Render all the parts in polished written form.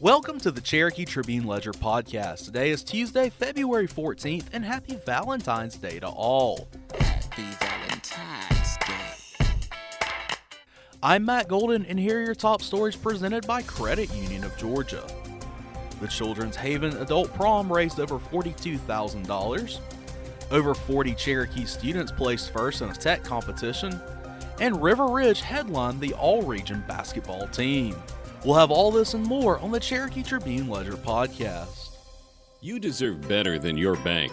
Welcome to the Cherokee Tribune Ledger podcast. Today is Tuesday, February 14th, and happy Valentine's Day to all. Happy Valentine's Day. I'm Matt Golden, and here are your top stories presented by Credit Union of Georgia. The Children's Haven Adult Prom raised over $42,000. Over 40 Cherokee students placed first in a tech competition. And River Ridge headlined the All-Region basketball team. We'll have all this and more on the Cherokee Tribune Ledger podcast. You deserve better than your bank.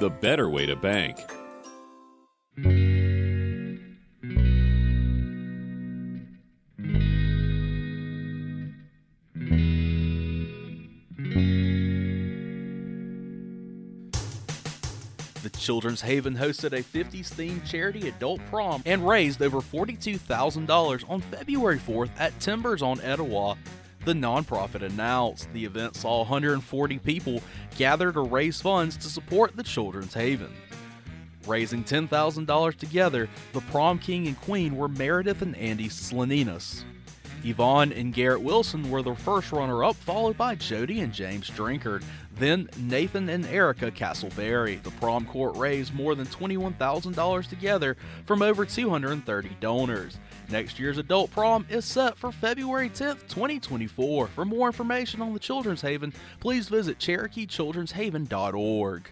the better way to bank. The Children's Haven hosted a 50s-themed charity adult prom and raised over $42,000 on February 4th at Timbers on Etowah. The nonprofit announced the event saw 140 people gather to raise funds to support the Children's Haven. Raising $10,000 together, the prom king and queen were Meredith and Andy Slaninas. Yvonne and Garrett Wilson were the first runner-up, followed by Jody and James Drinkard, then Nathan and Erica Castleberry. The prom court raised more than $21,000 together from over 230 donors. Next year's adult prom is set for February 10th, 2024. For more information on the Children's Haven, please visit CherokeeChildren'sHaven.org.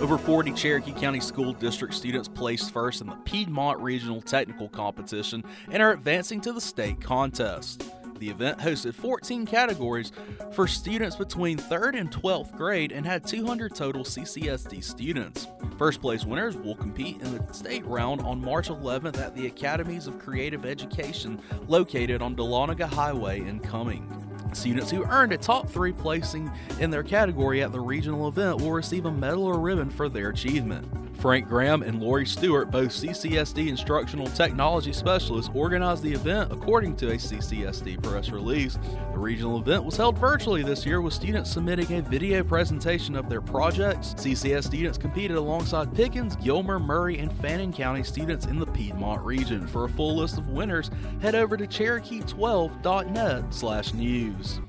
Over 40 Cherokee County School District students placed first in the Piedmont Regional Technical Competition and are advancing to the state contest. The event hosted 14 categories for students between 3rd and 12th grade and had 200 total CCSD students. First place winners will compete in the state round on March 11th at the Academies of Creative Education located on Dahlonega Highway in Cumming. Students who earned a top 3 placing in their category at the regional event will receive a medal or ribbon for their achievement. Frank Graham and Lori Stewart, both CCSD Instructional Technology Specialists, organized the event according to a CCSD press release. The regional event was held virtually this year with students submitting a video presentation of their projects. CCSD students competed alongside Pickens, Gilmer, Murray, and Fannin County students in the Piedmont region. For a full list of winners, head over to Cherokee12.net/news.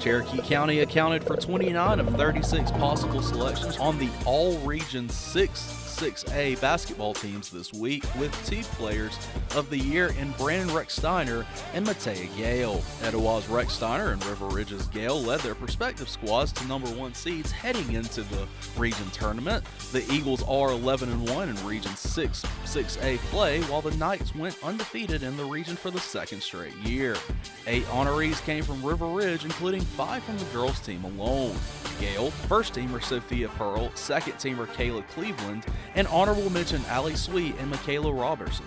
Cherokee County accounted for 29 of 36 possible selections on the All-Region 6-6A basketball teams this week, with 2 players of the year in Brandon Rexsteiner and Matea Gale. Etowah's Rexsteiner and River Ridge's Gale led their prospective squads to number 1 seeds heading into the region tournament. The Eagles are 11-1 in Region 6-6A play, while the Knights went undefeated in the region for the 2nd straight year. 8 honorees came from River Ridge, including 5 from the girls' team alone. Gale, first-teamer Sophia Pearl, second-teamer Kayla Cleveland, and honorable mention Ali Sweet and Michaela Robertson.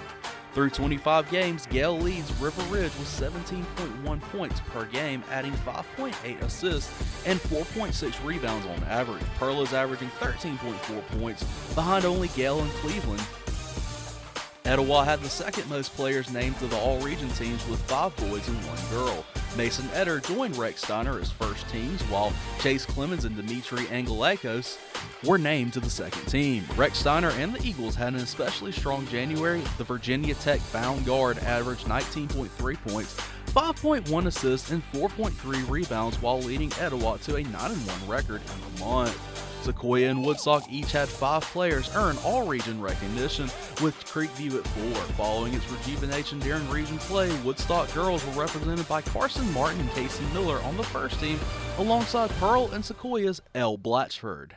Through 25 games, Gale leads River Ridge with 17.1 points per game, adding 5.8 assists and 4.6 rebounds on average. Pearl is averaging 13.4 points, behind only Gale and Cleveland. Etowah had the second most players named to the all-region teams with 5 boys and 1 girl. Mason Etter joined Rexsteiner as first teams, while Chase Clemens and Dimitri Angelakos were named to the second team. Rexsteiner and the Eagles had an especially strong January. The Virginia Tech bound guard averaged 19.3 points, 5.1 assists, and 4.3 rebounds while leading Etowah to a 9-1 record in the month. Sequoia and Woodstock each had 5 players earn all-region recognition, with Creekview at 4. Following its rejuvenation during region play, Woodstock girls were represented by Carson Martin and Casey Miller on the first team, alongside Pearl and Sequoia's Elle Blatchford.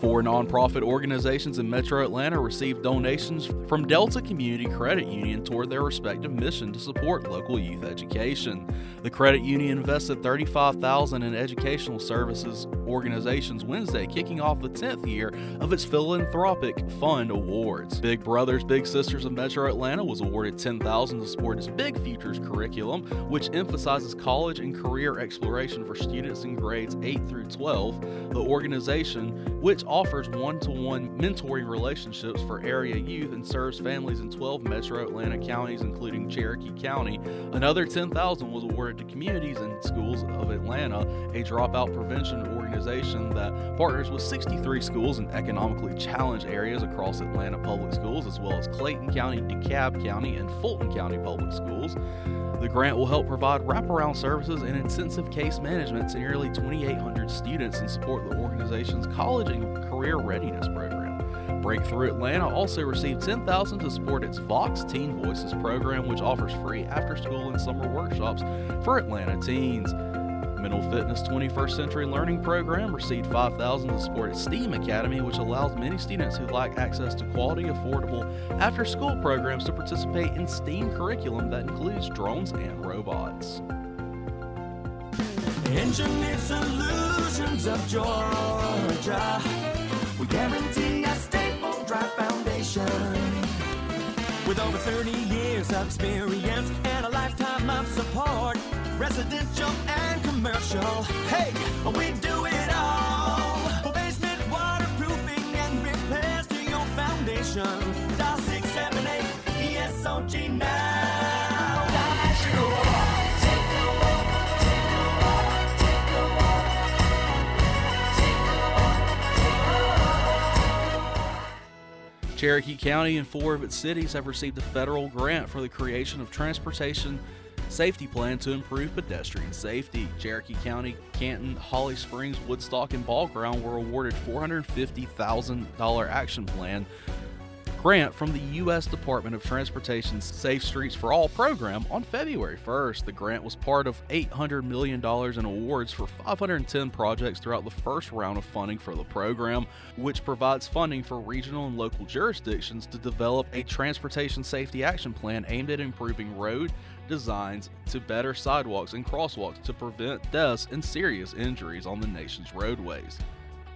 Four nonprofit organizations in Metro Atlanta received donations from Delta Community Credit Union toward their respective mission to support local youth education. The credit union invested $35,000 in educational services organizations Wednesday, kicking off the 10th year of its Philanthropic Fund Awards. Big Brothers, Big Sisters of Metro Atlanta was awarded $10,000 to support its Big Futures curriculum, which emphasizes college and career exploration for students in grades 8 through 12. The organization, which offers one-to-one mentoring relationships for area youth and serves families in 12 Metro Atlanta counties, including Cherokee County. Another $10,000 was awarded to Communities and Schools of Atlanta, a dropout prevention organization that partners with 63 schools in economically challenged areas across Atlanta public schools, as well as Clayton County, DeKalb County, and Fulton County public schools. The grant will help provide wraparound services and intensive case management to nearly 2,800 students and support the organization's college and career readiness program. Breakthrough Atlanta also received $10,000 to support its Vox Teen Voices program, which offers free after-school and summer workshops for Atlanta teens. Mental Fitness 21st Century Learning Program received $5,000 to support its STEAM Academy, which allows many students who lack access to quality, affordable after-school programs to participate in STEAM curriculum that includes drones and robots. Engineered Solutions of Georgia, we guarantee a stable, dry foundation. With over 30 years of experience and a lifetime of support, residential and commercial, hey, we do it all. For basement waterproofing and repairs to your foundation, dial 678 ESOG now. National Walk, take a walk, take a walk, take a walk, take a walk, take a walk. Cherokee County and four of its cities have received a federal grant for the creation of transportation safety plan to improve pedestrian safety. Cherokee County, Canton, Holly Springs, Woodstock, and Ball Ground were awarded $450,000 action plan grant from the U.S. Department of Transportation's Safe Streets for All program on February 1st. The grant was part of $800 million in awards for 510 projects throughout the first round of funding for the program, which provides funding for regional and local jurisdictions to develop a transportation safety action plan aimed at improving road designs to better sidewalks and crosswalks to prevent deaths and serious injuries on the nation's roadways.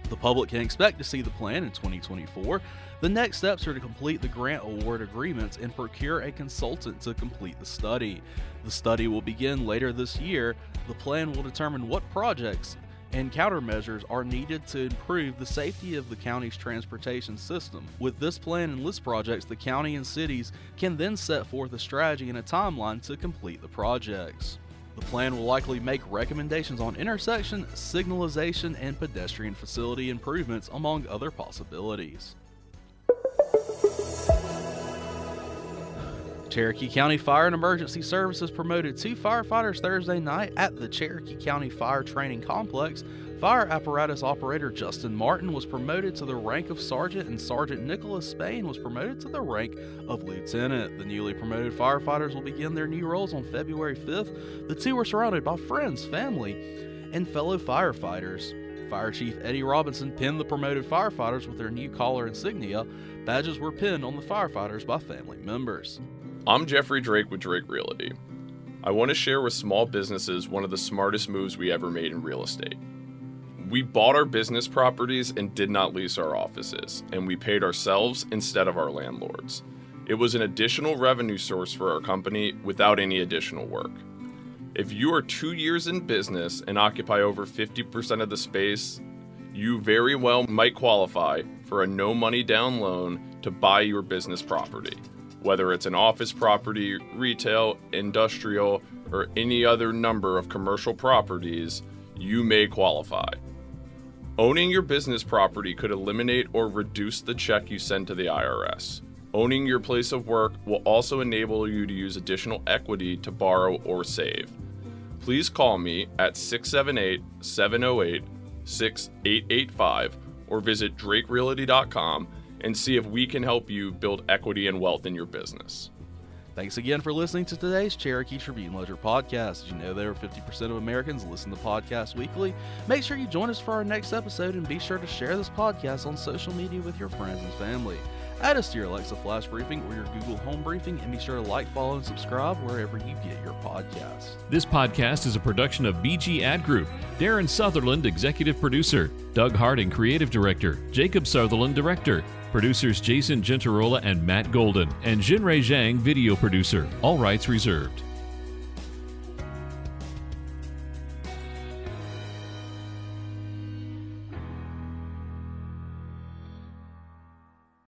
The public can expect to see the plan in 2024. The next steps are to complete the grant award agreements and procure a consultant to complete the study. The study will begin later this year. The plan will determine what projects and countermeasures are needed to improve the safety of the county's transportation system. With this plan and list projects, the county and cities can then set forth a strategy and a timeline to complete the projects. The plan will likely make recommendations on intersection, signalization, and pedestrian facility improvements, among other possibilities. Cherokee County Fire and Emergency Services promoted two firefighters Thursday night at the Cherokee County Fire Training Complex. Fire apparatus operator Justin Martin was promoted to the rank of sergeant, and Sergeant Nicholas Spain was promoted to the rank of lieutenant. The newly promoted firefighters will begin their new roles on February 5th. The two were surrounded by friends, family, and fellow firefighters. Fire Chief Eddie Robinson pinned the promoted firefighters with their new collar insignia. Badges were pinned on the firefighters by family members. I'm Jeffrey Drake with Drake Realty. I want to share with small businesses one of the smartest moves we ever made in real estate. We bought our business properties and did not lease our offices, and we paid ourselves instead of our landlords. It was an additional revenue source for our company without any additional work. If you are 2 years in business and occupy over 50% of the space, you very well might qualify for a no money down loan to buy your business property. Whether it's an office property, retail, industrial, or any other number of commercial properties, you may qualify. Owning your business property could eliminate or reduce the check you send to the IRS. Owning your place of work will also enable you to use additional equity to borrow or save. Please call me at 678-708-6885 or visit drakerealty.com and see if we can help you build equity and wealth in your business. Thanks again for listening to today's Cherokee Tribune Ledger podcast. As you know, over 50% of Americans listen to podcasts weekly. Make sure you join us for our next episode, and be sure to share this podcast on social media with your friends and family. Add us to your Alexa Flash Briefing or your Google Home Briefing, and be sure to like, follow, and subscribe wherever you get your podcasts. This podcast is a production of BG Ad Group. Darren Sutherland, Executive Producer. Doug Harding, Creative Director. Jacob Sutherland, Director. Producers Jason Gentarola and Matt Golden. And Jinrei Zhang, Video Producer. All rights reserved.